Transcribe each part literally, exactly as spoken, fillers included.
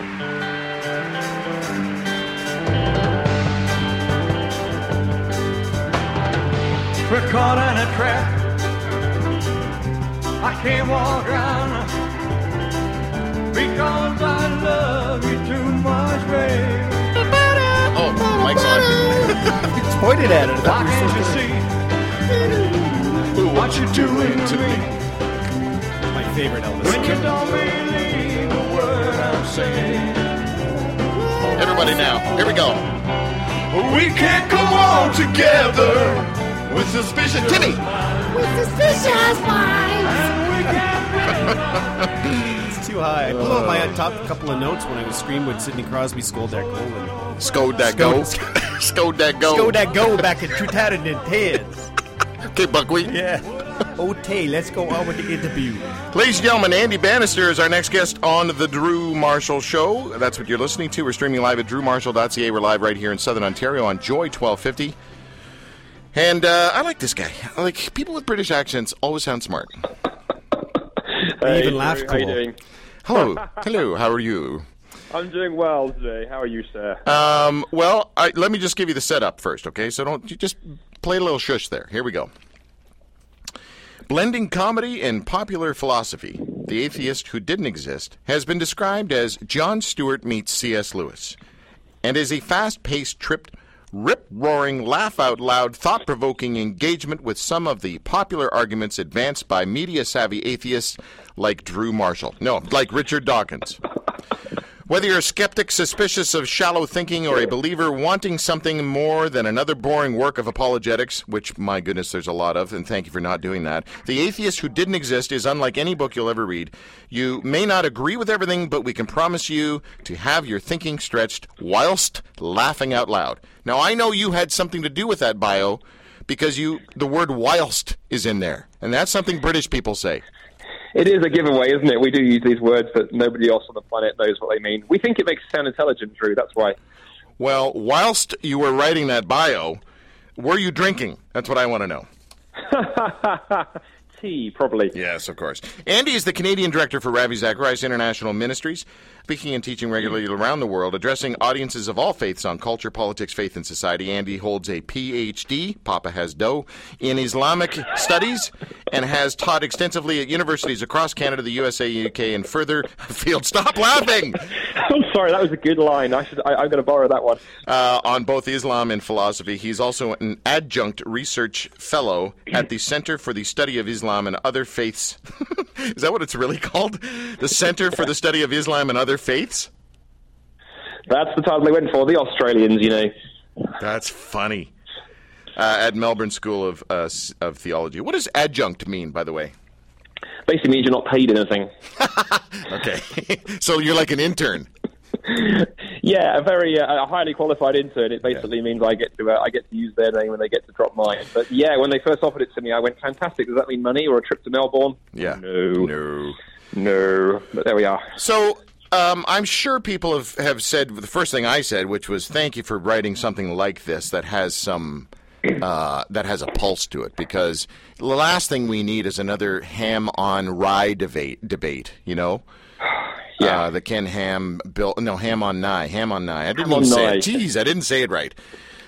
We're caught in a trap. I can't walk around because I love you too much, babe. Oh, the mic's on. It's pointed at it. Why can't you see what you're doing to me? My favorite Elvis. When you don't believe a word I'm saying. Everybody now, here we go. We can't go on together. With suspicion, Timmy. With suspicious minds. It's too high. I blew up my top couple of notes when I was screaming when Sidney Crosby scolded that goal. Scold that goal. Scold that goal. Scold that goal back in two thousand ten. Okay, Buckwheat. Yeah. Okay, let's go on with the interview. Ladies and gentlemen, Andy Bannister is our next guest on The Drew Marshall Show. That's what you're listening to. We're streaming live at Drew Marshall dot C A. We're live right here in Southern Ontario on Joy twelve fifty. And uh, I like this guy. I like people with British accents always sound smart. Hey, even laugh cool. How you doing? Hello. Hello. How are you? I'm doing well today. How are you, sir? Um, well, I, let me just give you the setup first, okay? So don't you just play a little shush there. Here we go. Blending comedy and popular philosophy, The Atheist Who Didn't Exist has been described as John Stewart meets C S. Lewis and is a fast-paced trip rip-roaring, laugh-out-loud, thought-provoking engagement with some of the popular arguments advanced by media-savvy atheists like Drew Marshall. No, like Richard Dawkins. Whether you're a skeptic, suspicious of shallow thinking, or a believer wanting something more than another boring work of apologetics, which, my goodness, there's a lot of, and thank you for not doing that, The Atheist Who Didn't Exist is unlike any book you'll ever read. You may not agree with everything, but we can promise you to have your thinking stretched whilst laughing out loud. Now, I know you had something to do with that bio because you the word whilst is in there, and that's something British people say. It is a giveaway, isn't it? We do use these words, but nobody else on the planet knows what they mean. We think it makes us sound intelligent, Drew. That's why. Well, whilst you were writing that bio, were you drinking? That's what I want to know. Tea, probably. Yes, of course. Andy is the Canadian director for Ravi Zacharias International Ministries, speaking and teaching regularly around the world, addressing audiences of all faiths on culture, politics, faith, and society. Andy holds a P H D, Papa has dough, in Islamic studies and has taught extensively at universities across Canada, the U S A, U K, and further afield. Stop laughing! I'm sorry, that was a good line. I should, I, I'm going to borrow that one. Uh, on both Islam and philosophy, he's also an adjunct research fellow at the Centre for the Study of Islam and Other Faiths. Is that what it's really called? The Centre for the Study of Islam and Other Faiths? That's the title they went for, the Australians, you know. That's funny. Uh, at Melbourne School of uh, of Theology. What does adjunct mean, by the way? Basically means you're not paid anything. Okay. So you're like an intern. Yeah, a very uh, a highly qualified intern. It basically yeah. means I get to uh, I get to use their name when they get to drop mine. But yeah, when they first offered it to me, I went, fantastic. Does that mean money or a trip to Melbourne? Yeah, no, no, no. But there we are. So um, I'm sure people have, have said the first thing I said, which was thank you for writing something like this that has some uh, that has a pulse to it, because the last thing we need is another ham on rye debate. Debate, you know. Yeah, uh, the Ken Ham Bill no Ham on Nye Ham on Nye. I didn't even say it. Jeez, I didn't say it right.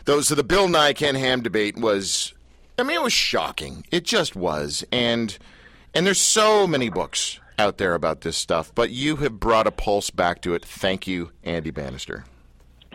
Those so the Bill Nye Ken Ham debate was, I mean, it was shocking. It just was, and and there's so many books out there about this stuff, but you have brought a pulse back to it. Thank you, Andy Bannister.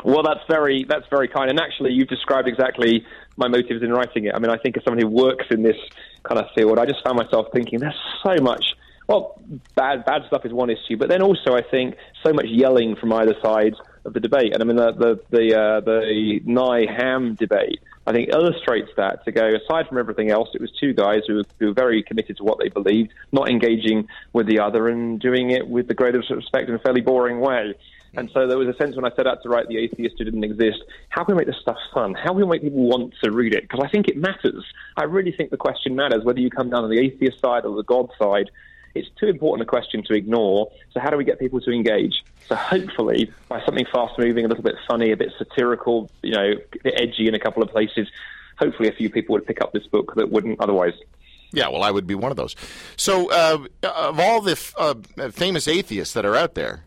Well, that's very that's very kind, and actually, you've described exactly my motives in writing it. I mean, I think as someone who works in this kind of field, I just found myself thinking there's so much. Well, bad bad stuff is one issue, but then also I think so much yelling from either side of the debate, and I mean the the the, uh, the Nye Ham debate, I think illustrates that. To go aside from everything else, it was two guys who were, who were very committed to what they believed, not engaging with the other, and doing it with the greatest respect in a fairly boring way. And so there was a sense when I set out to write The Atheist Who Didn't Exist, how can we make this stuff fun? How can we make people want to read it? Because I think it matters. I really think the question matters, whether you come down on the atheist side or the God side. It's too important a question to ignore, so how do we get people to engage? So hopefully, by something fast-moving, a little bit funny, a bit satirical, you know, a bit edgy in a couple of places, hopefully a few people would pick up this book that wouldn't otherwise. Yeah, well, I would be one of those. So uh, of all the f- uh, famous atheists that are out there,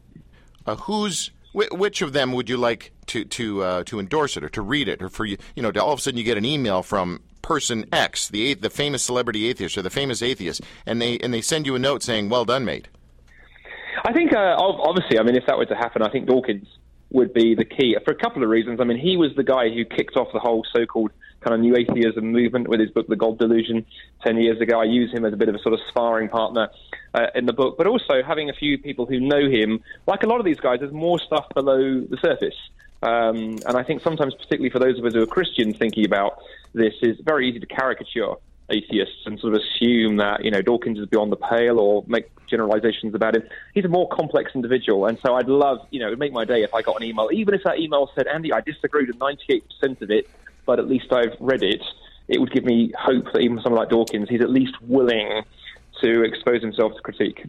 Uh, who's wh- which of them would you like to to uh, to endorse it or to read it, or for you you know to all of a sudden you get an email from person X, the the famous celebrity atheist or the famous atheist, and they and they send you a note saying, "Well done, mate." I think uh, obviously, I mean, if that were to happen, I think Dawkins would be the key for a couple of reasons. I mean, he was the guy who kicked off the whole so-called kind of new atheism movement with his book, The God Delusion, ten years ago. I use him as a bit of a sort of sparring partner uh, in the book, but also having a few people who know him, like a lot of these guys, there's more stuff below the surface. Um, and I think sometimes, particularly for those of us who are Christians thinking about this, it's very easy to caricature atheists and sort of assume that, you know, Dawkins is beyond the pale or make generalizations about him. He's a more complex individual, and so I'd love, you know, it would make my day if I got an email, even if that email said, "Andy, I disagreed with ninety-eight percent of it, but at least I've read it." It would give me hope that even someone like Dawkins, he's at least willing to expose himself to critique.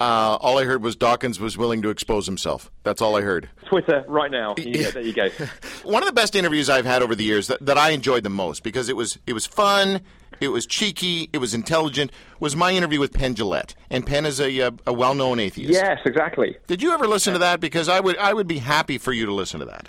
Uh, all I heard was Dawkins was willing to expose himself. That's all I heard. Twitter right now. Yeah, there you go. One of the best interviews I've had over the years that, that I enjoyed the most, because it was it was fun, it was cheeky, it was intelligent, was my interview with Penn Jillette. And Penn is a, a, a well-known atheist. Yes, exactly. Did you ever listen to that? Because I would I would be happy for you to listen to that.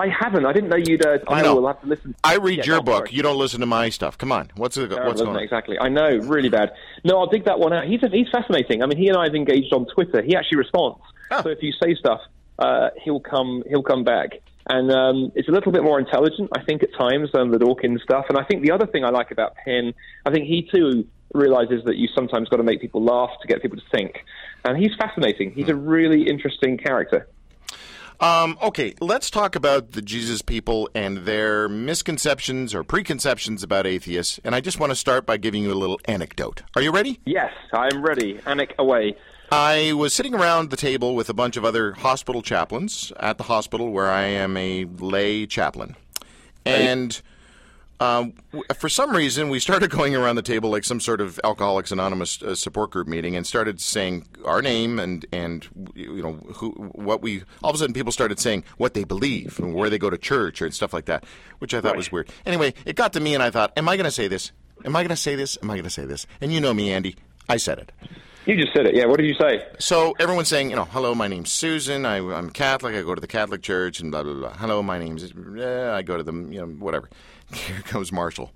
I haven't. I didn't know you'd... Uh, I know. Will have to listen. I read yeah, your book. Sorry. You don't listen to my stuff. Come on. What's, the, Terrible, what's going on? Exactly. I know. Really bad. No, I'll dig that one out. He's a, he's fascinating. I mean, he and I have engaged on Twitter. He actually responds. Ah. So if you say stuff, uh, he'll come he'll come back. And um, it's a little bit more intelligent, I think, at times than the Dawkins stuff. And I think the other thing I like about Penn, I think he, too, realizes that you sometimes got to make people laugh to get people to think. And he's fascinating. He's hmm. a really interesting character. Um, okay, let's talk about the Jesus people and their misconceptions or preconceptions about atheists, and I just want to start by giving you a little anecdote. Are you ready? Yes, I'm ready. Anec away. I was sitting around the table with a bunch of other hospital chaplains at the hospital where I am a lay chaplain, and um, for some reason we started going around the table like some sort of Alcoholics Anonymous uh, support group meeting, and started saying our name and and you know who what we all of a sudden people started saying what they believe and where they go to church and stuff like that, which I thought right. was weird. Anyway, it got to me, and I thought, am I going to say this? Am I going to say this? Am I going to say this? And you know me, Andy, I said it. You just said it, yeah. What did you say? So everyone's saying, you know, hello, my name's Susan, I, I'm Catholic, I go to the Catholic Church, and blah, blah, blah. Hello, my name's, uh, I go to the, you know, whatever. Here comes Marshall.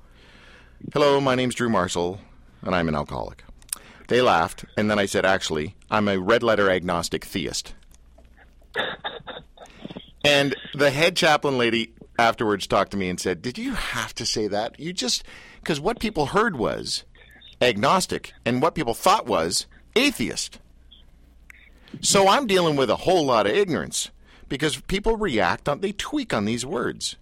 Hello, my name's Drew Marshall, and I'm an alcoholic. They laughed, and then I said, actually, I'm a red-letter agnostic theist. And the head chaplain lady afterwards talked to me and said, did you have to say that? You just, because what people heard was agnostic, and what people thought was atheist. So I'm dealing with a whole lot of ignorance because people react on, they tweak on these words.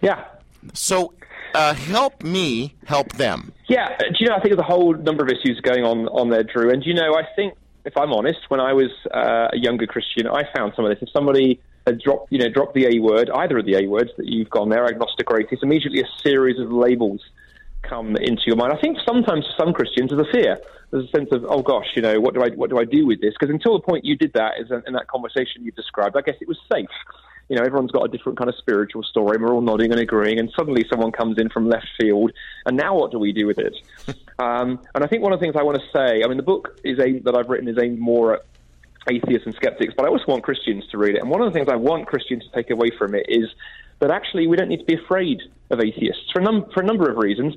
Yeah. So uh, help me help them. Yeah. Do you know, I think there's a whole number of issues going on, on there, Drew. And, you know, I think, if I'm honest, when I was uh, a younger Christian, I found some of this. If somebody had dropped, you know, dropped the A word, either of the A words that you've gone there, agnostic or atheist, immediately a series of labels come into your mind. I think sometimes for some Christians there's a fear. There's a sense of, oh gosh, you know, what do I what do I do with this? Because until the point you did that is in that conversation you've described, I guess it was safe. You know, everyone's got a different kind of spiritual story, and we're all nodding and agreeing, and suddenly someone comes in from left field, and now what do we do with it? Um, and I think one of the things I want to say, I mean, the book is aimed, that I've written is aimed more at atheists and skeptics, but I also want Christians to read it. And one of the things I want Christians to take away from it is that actually we don't need to be afraid of atheists for a, num- for a number of reasons.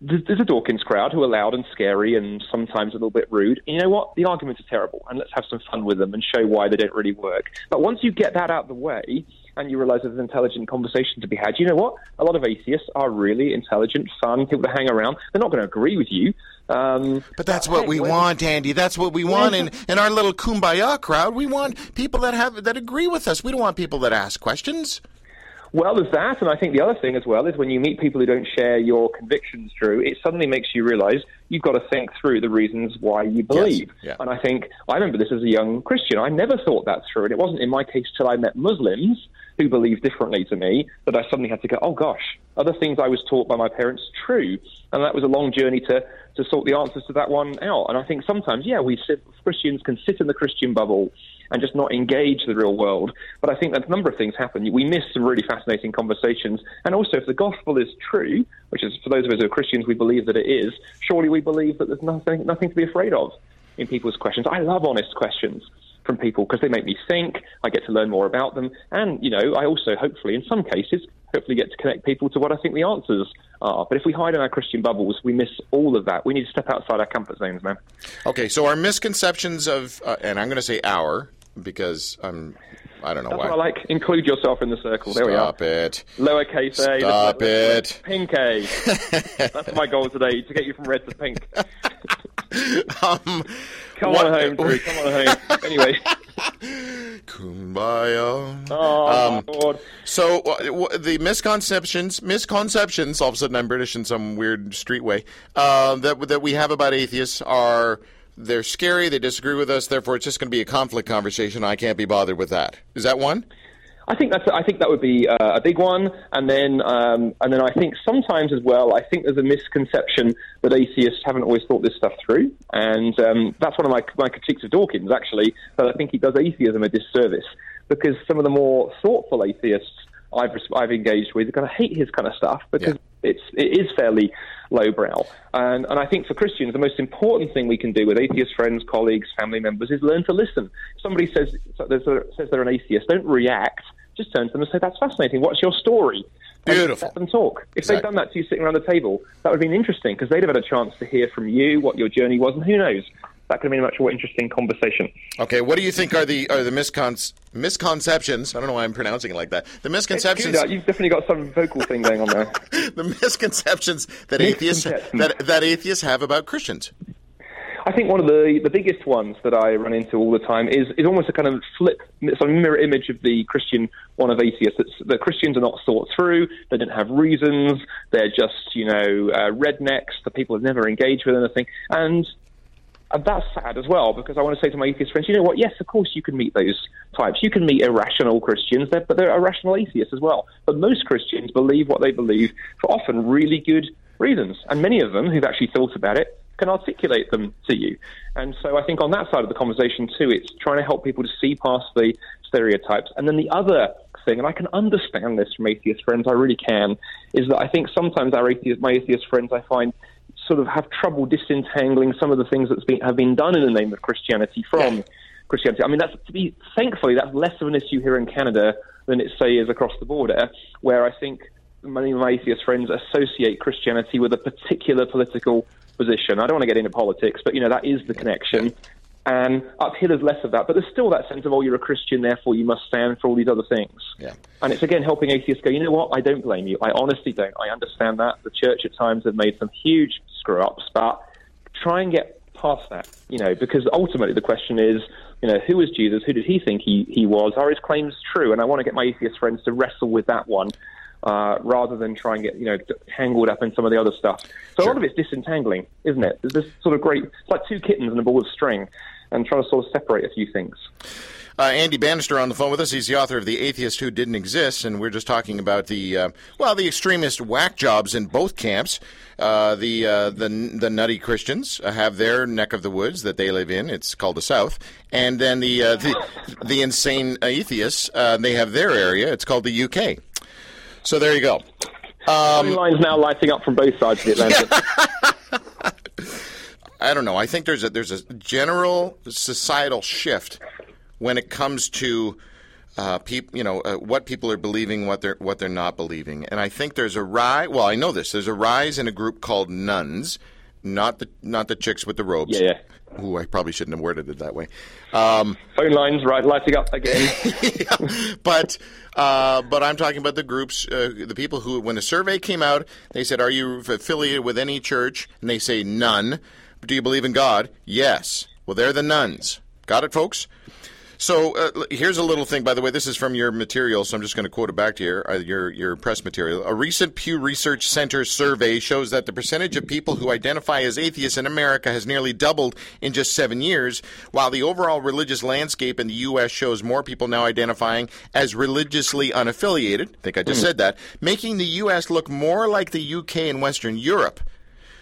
There's a Dawkins crowd who are loud and scary and sometimes a little bit rude. And you know what? The arguments are terrible, and let's have some fun with them and show why they don't really work. But once you get that out of the way and you realize there's an intelligent conversation to be had, you know what? A lot of atheists are really intelligent, fun, people to hang around. They're not going to agree with you. Um, but that's what hey, we well, want, Andy. That's what we want in, in our little kumbaya crowd. We want people that have that agree with us. We don't want people that ask questions. Well, there's that, and I think the other thing as well is when you meet people who don't share your convictions, Drew, it suddenly makes you realize you've got to think through the reasons why you believe. Yes, yeah. And I think, I remember this as a young Christian, I never thought that through, and it wasn't in my case till I met Muslims who believe differently to me that I suddenly had to go, oh gosh, other things I was taught by my parents true, and that was a long journey to, to sort the answers to that one out. And I think sometimes, yeah, we sit, Christians can sit in the Christian bubble and just not engage the real world. But I think that a number of things happen. We miss some really fascinating conversations. And also, if the gospel is true, which is, for those of us who are Christians, we believe that it is, surely we believe that there's nothing, nothing to be afraid of in people's questions. I love honest questions. from people because they make me think, I get to learn more about them, and, you know, I also hopefully, in some cases, hopefully get to connect people to what I think the answers are. But if we hide in our Christian bubbles, we miss all of that. We need to step outside our comfort zones, man. Okay, so our misconceptions of, uh, and I'm going to say our, because I'm... I don't know That's why. What I like. Include yourself in the circle. There Stop we are. It. Lowercase a. Stop it. Pink a. That's my goal today, to get you from red to pink. um, come what, on home, Drew. Come on home. Anyway. Kumbaya. Oh, um, Lord. So uh, w- the misconceptions, misconceptions, all of a sudden I'm British in some weird street way, uh, that that we have about atheists are... They're scary, they disagree with us, therefore it's just going to be a conflict conversation. I can't be bothered with that. Is that one? I think that's. I think that would be uh, a big one. And then um, and then I think sometimes as well, I think there's a misconception that atheists haven't always thought this stuff through. And um, that's one of my, my critiques of Dawkins, actually, that I think he does atheism a disservice, because some of the more thoughtful atheists I've, I've engaged with are going to hate his kind of stuff, because yeah. It's, it is fairly lowbrow. And, and I think for Christians, the most important thing we can do with atheist friends, colleagues, family members is learn to listen. If somebody says, says they're an atheist, don't react. Just turn to them and say, that's fascinating. What's your story? Beautiful. Let them talk. If exactly. they'd done that to you sitting around the table, that would have been interesting, because they'd have had a chance to hear from you what your journey was, and who knows? That could have been a much more interesting conversation. Okay, what do you think are the are the miscon- misconceptions? I don't know why I'm pronouncing it like that. The misconceptions. It's good, you've definitely got some vocal thing going on there. The misconceptions that atheists that, that atheists have about Christians. I think one of the, the biggest ones that I run into all the time is, is almost a kind of flip, it's a mirror image of the Christian one of atheists. It's, the Christians are not thought through, they don't have reasons, they're just, you know, uh, rednecks, the people have never engaged with anything, and... And that's sad as well, because I want to say to my atheist friends, you know what, yes, of course you can meet those types. You can meet irrational Christians, but they're irrational atheists as well. But most Christians believe what they believe for often really good reasons. And many of them who've actually thought about it can articulate them to you. And so I think on that side of the conversation too, it's trying to help people to see past the stereotypes. And then the other thing, and I can understand this from atheist friends, I really can, is that I think sometimes our atheist, my atheist friends, I find... sort of have trouble disentangling some of the things that have been done in the name of Christianity from yeah. Christianity. I mean, that's to be thankfully that's less of an issue here in Canada than it say is across the border, where I think many of my atheist friends associate Christianity with a particular political position. I don't want to get into politics, but you know that is the connection. And up here there's less of that, but there's still that sense of, oh, you're a Christian, therefore you must stand for all these other things. Yeah. And it's, again, helping atheists go, you know what, I don't blame you. I honestly don't. I understand that. The church at times have made some huge screw-ups, but try and get past that, you know, because ultimately the question is, you know, who is Jesus? Who did he think he, he was? Are his claims true? And I want to get my atheist friends to wrestle with that one. Uh, rather than try and get, you know, tangled up in some of the other stuff. So sure. A lot of it's disentangling, isn't it? There's this sort of great, it's like two kittens and a ball of string, and trying to sort of separate a few things. Uh, Andy Bannister on the phone with us. He's the author of The Atheist Who Didn't Exist, and we're just talking about the, uh, well, the extremist whack jobs in both camps. Uh, the, uh, the the nutty Christians have their neck of the woods that they live in. It's called the South. And then the uh, the, the insane atheists, uh, they have their area. It's called the U K. So there you go. Um, lines now lighting up from both sides of the Atlantic. I don't know. I think there's a there's a general societal shift when it comes to uh, peop, you know, uh, what people are believing, what they're what they're not believing, and I think there's a rise. Well, I know this. There's a rise in a group called nuns, not the not the chicks with the robes. Yeah. yeah. Ooh, I probably shouldn't have worded it that way. Um, Phone lines right lighting up again. yeah, but. Uh, but I'm talking about the groups, uh, the people who, when the survey came out, they said, are you affiliated with any church? And they say, none. Do you believe in God? Yes. Well, they're the nuns. Got it, folks? So uh, here's a little thing, by the way. This is from your material, so I'm just going to quote it back to you, uh, your, your press material. A recent Pew Research Center survey shows that the percentage of people who identify as atheists in America has nearly doubled in just seven years, while the overall religious landscape in the U S shows more people now identifying as religiously unaffiliated. I think I just mm. said that. Making the U S look more like the U K and Western Europe.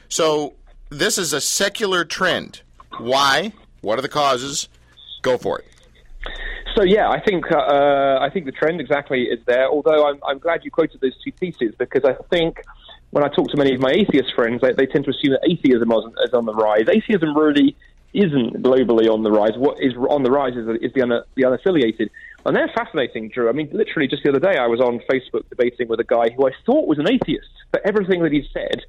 So this is a secular trend. Why? What are the causes? Go for it. So yeah, I think uh, I think the trend exactly is there. Although I'm, I'm glad you quoted those two pieces, because I think when I talk to many of my atheist friends, they, they tend to assume that atheism is on the rise. Atheism really isn't globally on the rise. What is on the rise is, is the, un, the unaffiliated. And they're fascinating, Drew. I mean, literally just the other day I was on Facebook debating with a guy who I thought was an atheist for everything that he said.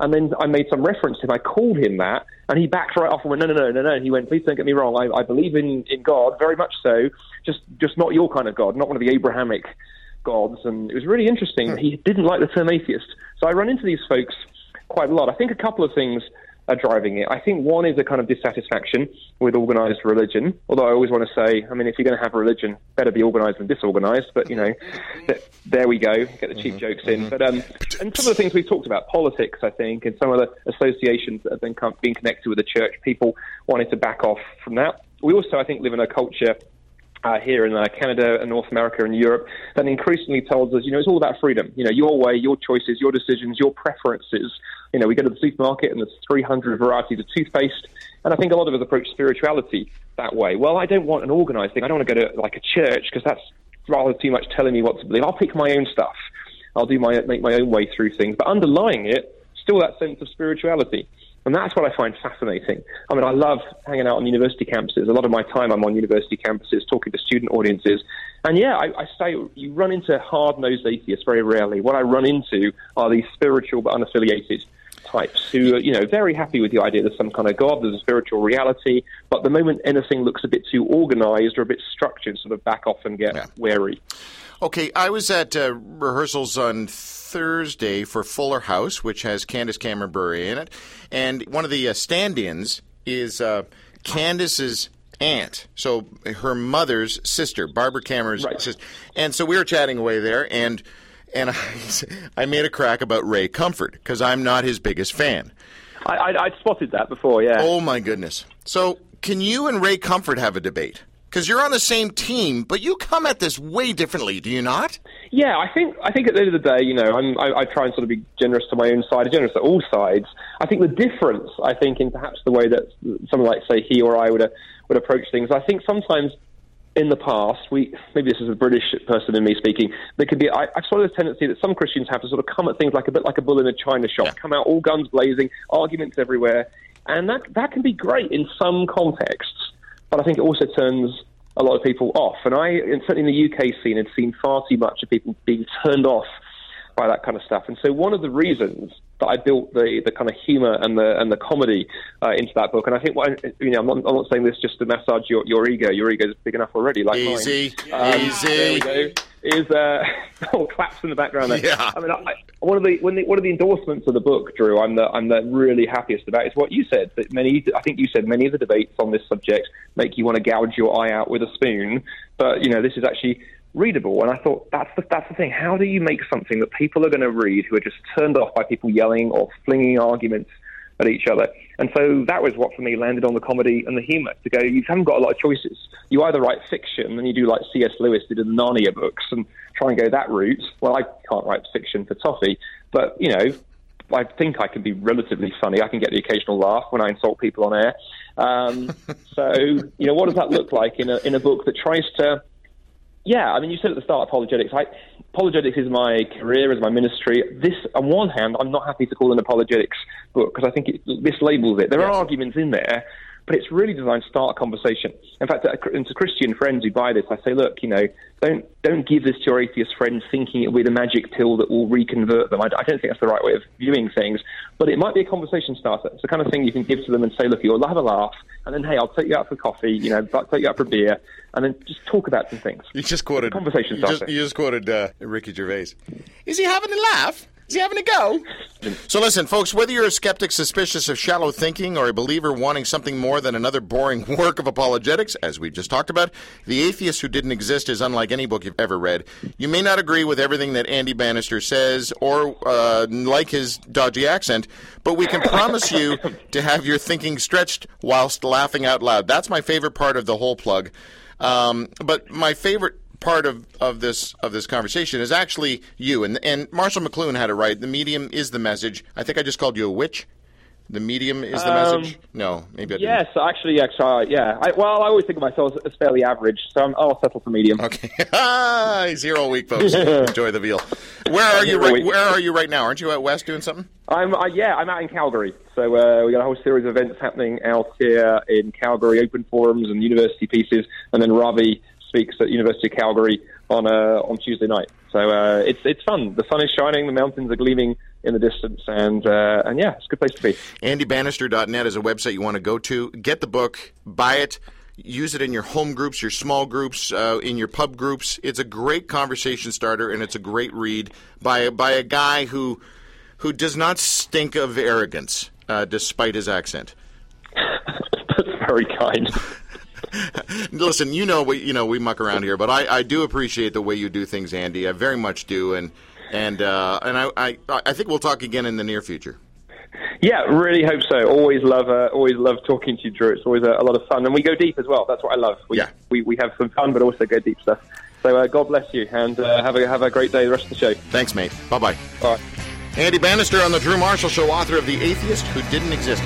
And then I made some reference to him. I called him that, and he backed right off and went, no, no, no, no, no. And he went, please don't get me wrong. I, I believe in, in God, very much so, just just not your kind of God, not one of the Abrahamic gods. And it was really interesting. Hmm. He didn't like the term atheist. So I run into these folks quite a lot. I think a couple of things are driving it. I think one is a kind of dissatisfaction with organised religion, although I always want to say, I mean, if you're going to have a religion, better be organised than disorganised, but, you know, th- there we go, get the cheap mm-hmm. jokes in. Mm-hmm. But um, and some of the things we've talked about, politics, I think, and some of the associations that have been com- being connected with the church, people wanted to back off from that. We also, I think, live in a culture uh, here in uh, Canada and North America and Europe that increasingly tells us, you know, it's all about freedom, you know, your way, your choices, your decisions, your preferences. You know, we go to the supermarket and there's three hundred varieties of toothpaste. And I think a lot of us approach spirituality that way. Well, I don't want an organised thing. I don't want to go to, like, a church because that's rather too much telling me what to believe. I'll pick my own stuff. I'll do my make my own way through things. But underlying it, still that sense of spirituality. And that's what I find fascinating. I mean, I love hanging out on university campuses. A lot of my time I'm on university campuses talking to student audiences. And yeah, I, I say you run into hard-nosed atheists very rarely. What I run into are these spiritual but unaffiliated types who are, you know, very happy with the idea there's some kind of God, there's a spiritual reality, but the moment anything looks a bit too organised or a bit structured, sort of back off and get yeah. wary. Okay, I was at uh, rehearsals on Thursday for Fuller House, which has Candace Cameron Bure in it, and one of the uh, stand-ins is uh, Candace's aunt, so her mother's sister, Barbara Cameron's right. sister, and so we were chatting away there, and And I, I made a crack about Ray Comfort because I'm not his biggest fan. I, I, I spotted that before, yeah. Oh, my goodness. So can you and Ray Comfort have a debate? Because you're on the same team, but you come at this way differently, do you not? Yeah, I think I think at the end of the day, you know, I'm, I, I try and sort of be generous to my own side, generous to all sides. I think the difference, I think, in perhaps the way that someone like, say, he or I would, uh, would approach things, I think sometimes in the past, we maybe this is a British person in me speaking, there could be, I, I saw this tendency that some Christians have to sort of come at things like a bit like a bull in a china shop, yeah. come out all guns blazing, arguments everywhere, and that that can be great in some contexts, but I think it also turns a lot of people off, and I, and certainly in the U K scene, have seen far too much of people being turned off by that kind of stuff. And so one of the reasons that I built the, the kind of humour and the and the comedy uh, into that book, and I think what I, you know, I'm not, I'm not saying this just to massage your, your ego. Your ego is big enough already, like easy, mine. Um, easy. There we go. Is uh, oh, claps in the background there. Yeah. I mean, I, one of the one of the, one of the endorsements of the book, Drew, I'm the I'm the really happiest about is what you said. That many, I think you said many of the debates on this subject make you want to gouge your eye out with a spoon, but you know this is actually readable. And I thought, that's the, that's the thing. How do you make something that people are going to read who are just turned off by people yelling or flinging arguments at each other? And so that was what, for me, landed on the comedy and the humour, to go, you haven't got a lot of choices. You either write fiction, and you do like C S. Lewis did in the Narnia books, and try and go that route. Well, I can't write fiction for toffee, but, you know, I think I can be relatively funny. I can get the occasional laugh when I insult people on air. Um, so, you know, what does that look like in a in a book that tries to... Yeah, I mean, you said at the start, apologetics. I, apologetics is my career, is my ministry. This, on one hand, I'm not happy to call an apologetics book because I think it mislabels it. There yes. are arguments in there, but it's really designed to start a conversation. In fact, and to Christian friends who buy this, I say, look, you know, don't don't give this to your atheist friends thinking it will be the magic pill that will reconvert them. I, I don't think that's the right way of viewing things, but it might be a conversation starter. It's the kind of thing you can give to them and say, look, you'll have a laugh, and then, hey, I'll take you out for coffee, you know, I'll take you out for a beer, and then just talk about some things. You just quoted conversation starter. You just, you just quoted uh, Ricky Gervais. Is he having a laugh? Is he having a go? So listen, folks, whether you're a skeptic suspicious of shallow thinking or a believer wanting something more than another boring work of apologetics, as we just talked about, The Atheist Who Didn't Exist is unlike any book you've ever read. You may not agree with everything that Andy Bannister says or uh, like his dodgy accent, but we can promise you to have your thinking stretched whilst laughing out loud. That's my favorite part of the whole plug. Um, but my favorite part of, of this of this conversation is actually you. And and Marshall McLuhan had it right. The medium is the message. I think I just called you a witch. The medium is the um, message? No, maybe I yes, didn't. Yes, actually, actually, yeah. I, well, I always think of myself as fairly average, so I'm, I'll settle for medium. Okay. He's here all week, folks. Enjoy the veal. Where are you right, Where are you right now? Aren't you out west doing something? I'm. Uh, yeah, I'm out in Calgary. So uh, we got a whole series of events happening out here in Calgary, open forums and university pieces, and then Ravi speaks at University of Calgary on uh, on Tuesday night. So uh, it's it's fun. The sun is shining, the mountains are gleaming in the distance, and uh, and yeah, it's a good place to be. Andy Bannister dot net is a website you want to go to. Get the book, buy it, use it in your home groups, your small groups, uh, in your pub groups. It's a great conversation starter, and it's a great read by by a guy who who does not stink of arrogance, uh, despite his accent. That's very kind. Listen, you know we you know we muck around here, but I, I do appreciate the way you do things, Andy. I very much do, and and uh, and I, I I think we'll talk again in the near future. Yeah, really hope so. Always love uh, always love talking to you, Drew. It's always a, a lot of fun, and we go deep as well. That's what I love. We, yeah, we we have some fun, but also go deep stuff. So uh, God bless you, and uh, have a have a great day. The rest of the show. Thanks, mate. Bye bye. Bye. Andy Bannister on the Drew Marshall Show, author of The Atheist Who Didn't Exist.